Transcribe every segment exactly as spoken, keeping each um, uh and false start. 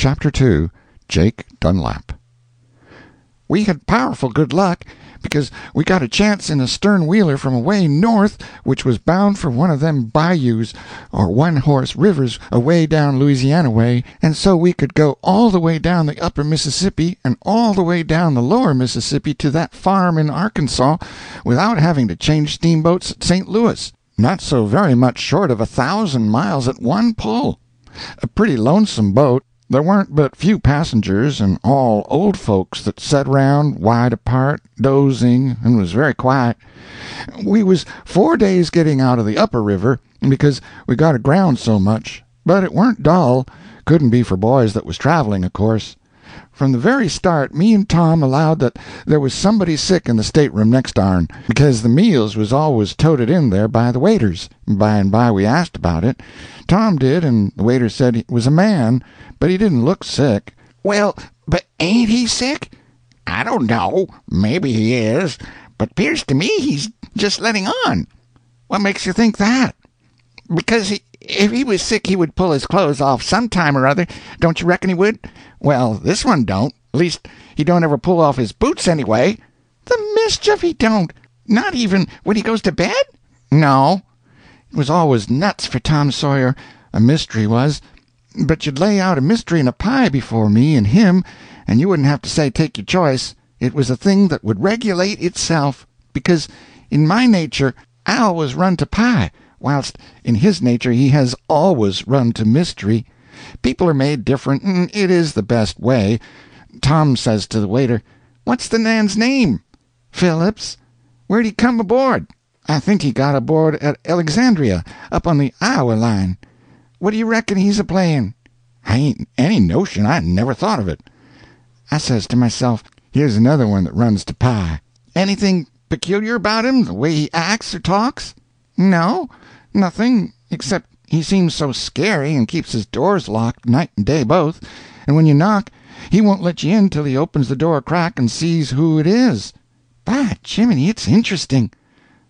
Chapter two. Jake Dunlap. We had powerful good luck, because we got a chance in a stern wheeler from away north which was bound for one of them bayous or one-horse rivers away down Louisiana way, and so we could go all the way down the upper Mississippi and all the way down the lower Mississippi to that farm in Arkansas without having to change steamboats at Saint Louis, not so very much short of a thousand miles at one pull. A pretty lonesome boat. There weren't but few passengers, and all old folks that sat round, wide apart, dozing, and was very quiet. We was four days getting out of the upper river, because we got aground so much, but it weren't dull, couldn't be for boys that was traveling, of course. From the very start me and Tom allowed that there was somebody sick in the stateroom next ourn, because the meals was always toted in there by the waiters. By and by we asked about it. Tom did, and the waiter said it was a man, but he didn't look sick. Well, but ain't he sick? I don't know. Maybe he is, but 'pears to me he's just letting on. What makes you think that? Because he, if he was sick he would pull his clothes off some time or other. Don't you reckon he would? Well, this one don't. At least he don't ever pull off his boots anyway. The mischief he don't. Not even when he goes to bed? No. It was always nuts for Tom Sawyer. A mystery was. But you'd lay out a mystery and a pie before me and him, and you wouldn't have to say take your choice. It was a thing that would regulate itself, because in my nature I always run to pie, whilst in his nature he has always run to mystery. People are made different, and it is the best way. Tom says to the waiter, "What's the man's name?" "Phillips." "Where'd he come aboard?" "I think he got aboard at Alexandria, up on the Iowa line." "What do you reckon he's a-playing?" "I ain't any notion. I never thought of it." I says to myself, here's another one that runs to pie. "Anything peculiar about him, the way he acts or talks?" "No. Nothing, except he seems so scary, and keeps his doors locked night and day both, and when you knock he won't let you in till he opens the door a crack and sees who it is." "By Jiminy, it's interesting.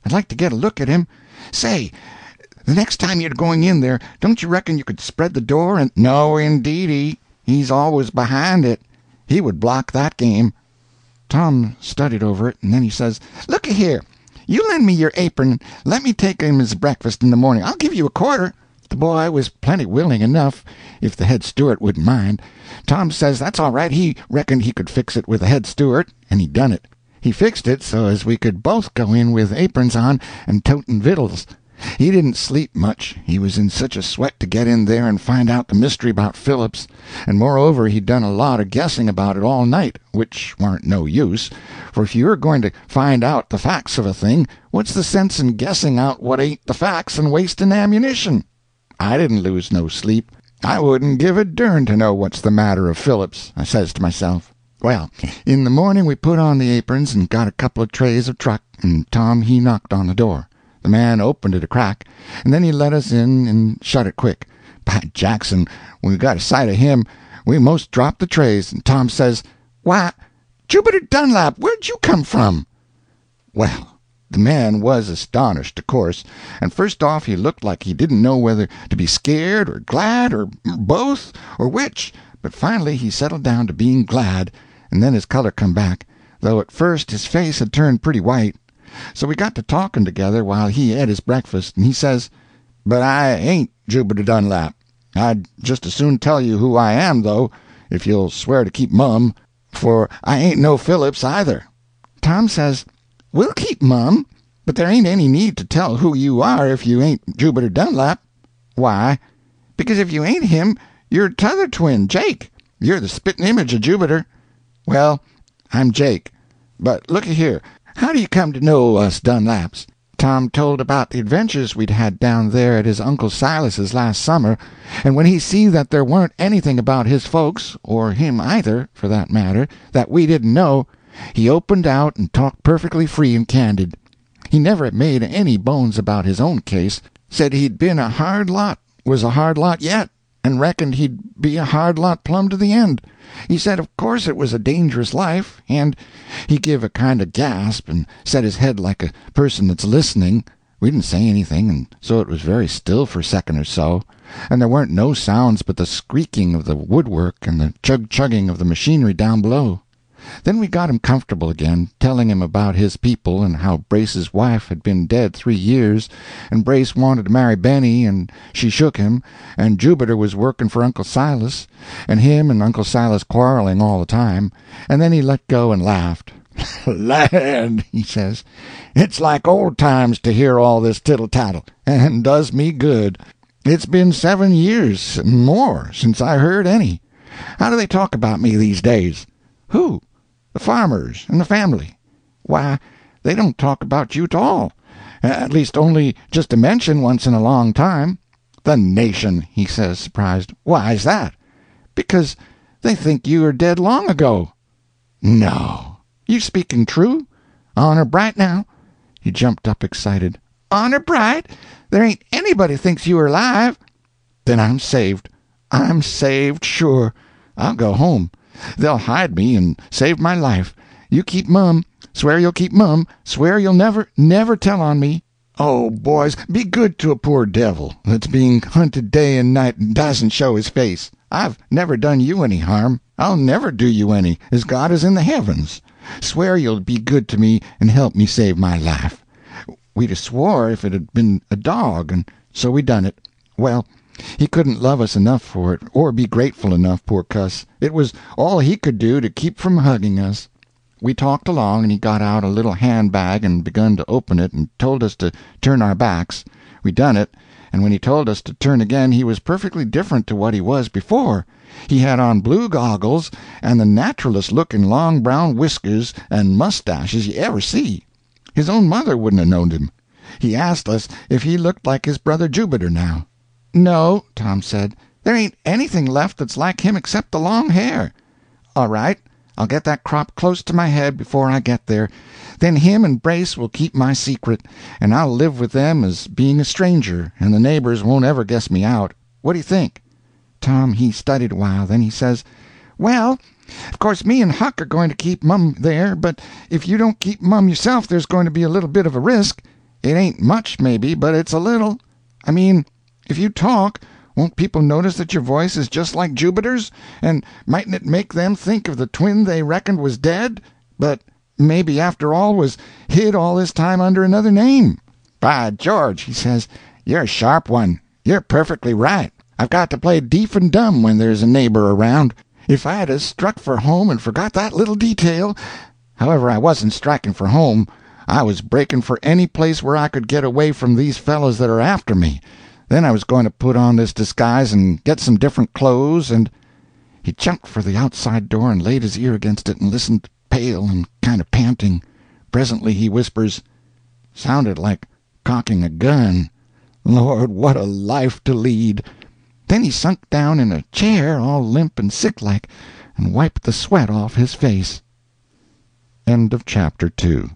I'd like to get a look at him. Say, the next time you're going in there, don't you reckon you could spread the door and—" "No, indeedy. He's always behind it. He would block that game." Tom studied over it, and then he says, "Look a here. You lend me your apron and let me take him his breakfast in the morning. I'll give you a quarter." The boy was plenty willing enough, if the head steward wouldn't mind. Tom says that's all right. He reckoned he could fix it with the head steward, and he done it. He fixed it so as we could both go in with aprons on and totin' victuals. He didn't sleep much, he was in such a sweat to get in there and find out the mystery about Phillips, and moreover he'd done a lot of guessing about it all night, which warn't no use, for if you're going to find out the facts of a thing, what's the sense in guessing out what ain't the facts and wasting ammunition? I didn't lose no sleep. I wouldn't give a dern to know what's the matter of Phillips, I says to myself. Well, in the morning we put on the aprons and got a couple of trays of truck, and Tom he knocked on the door. The man opened it a crack, and then he let us in and shut it quick. By Jackson, when we got a sight of him, we most dropped the trays, and Tom says, "Why, Jupiter Dunlap, where'd you come from?" Well, the man was astonished, of course, and first off he looked like he didn't know whether to be scared or glad or both or which, but finally he settled down to being glad, and then his color come back, though at first his face had turned pretty white. So we got to talking together while he ate his breakfast, and he says, "But I ain't Jupiter Dunlap. I'd just as soon tell you who I am, though, if you'll swear to keep mum, for I ain't no Phillips either." Tom says, "We'll keep mum, but there ain't any need to tell who you are if you ain't Jupiter Dunlap." "Why?" "Because if you ain't him, you're t'other twin, Jake. You're the spittin' image of Jupiter." "Well, I'm Jake. But looky here. How do you come to know us Dunlaps?" Tom told about the adventures we'd had down there at his Uncle Silas's last summer, and when he see that there warn't anything about his folks, or him either, for that matter, that we didn't know, he opened out and talked perfectly free and candid. He never made any bones about his own case, said he'd been a hard lot, was a hard lot yet, and reckoned he'd be a hard lot plumb to the end. He said of course it was a dangerous life, and he give a kind of gasp and set his head like a person that's listening. We didn't say anything, and so it was very still for a second or so, and there warn't no sounds but the screeking of the woodwork and the chug-chugging of the machinery down below. Then we got him comfortable again, telling him about his people and how Brace's wife had been dead three years, and Brace wanted to marry Benny, and she shook him, and Jupiter was working for Uncle Silas, and him and Uncle Silas quarreling all the time, and then he let go and laughed. "Land," he says, "it's like old times to hear all this tittle-tattle, and does me good. It's been seven years and more since I heard any. How do they talk about me these days?" "Who?" "The farmers and the family." "Why, they don't talk about you at all, at least only just a mention once in a long time." "The nation," he says, surprised. "Why is that?" "Because they think you are dead long ago." "No. You speaking true? Honor bright now?" He jumped up excited. "Honor bright? There ain't anybody thinks you are alive." "Then I'm saved. I'm saved, sure. I'll go home. They'll hide me and save my life. You keep mum. Swear you'll keep mum. Swear you'll never, never tell on me. Oh, boys, be good to a poor devil that's being hunted day and night and doesn't show his face. I've never done you any harm. I'll never do you any, as God is in the heavens. Swear you'll be good to me and help me save my life." We'd a swore if it had been a dog, and so we done it. Well, he couldn't love us enough for it, or be grateful enough, poor cuss. It was all he could do to keep from hugging us. We talked along, and he got out a little handbag and begun to open it, and told us to turn our backs. We done it, and when he told us to turn again he was perfectly different to what he was before. He had on blue goggles, and the naturalest-looking long brown whiskers and mustaches you ever see. His own mother wouldn't have known him. He asked us if he looked like his brother Jupiter now. "No," Tom said, "there ain't anything left that's like him except the long hair." "All right, I'll get that crop close to my head before I get there. Then him and Brace will keep my secret, and I'll live with them as being a stranger, and the neighbors won't ever guess me out. What do you think?" Tom he studied a while, then he says, "Well, of course me and Huck are going to keep mum there, but if you don't keep mum yourself there's going to be a little bit of a risk. It ain't much, maybe, but it's a little. I mean, if you talk, won't people notice that your voice is just like Jupiter's, and mightn't it make them think of the twin they reckoned was dead, but maybe after all was hid all this time under another name?" "By George," he says, "you're a sharp one. You're perfectly right. I've got to play deaf and dumb when there's a neighbor around. If I had a struck for home and forgot that little detail. However, I wasn't striking for home. I was breaking for any place where I could get away from these fellows that are after me. Then I was going to put on this disguise and get some different clothes, and—" He jumped for the outside door and laid his ear against it and listened, pale and kind of panting. Presently he whispers, "Sounded like cocking a gun. Lord, what a life to lead!" Then he sunk down in a chair, all limp and sick-like, and wiped the sweat off his face. End of Chapter two.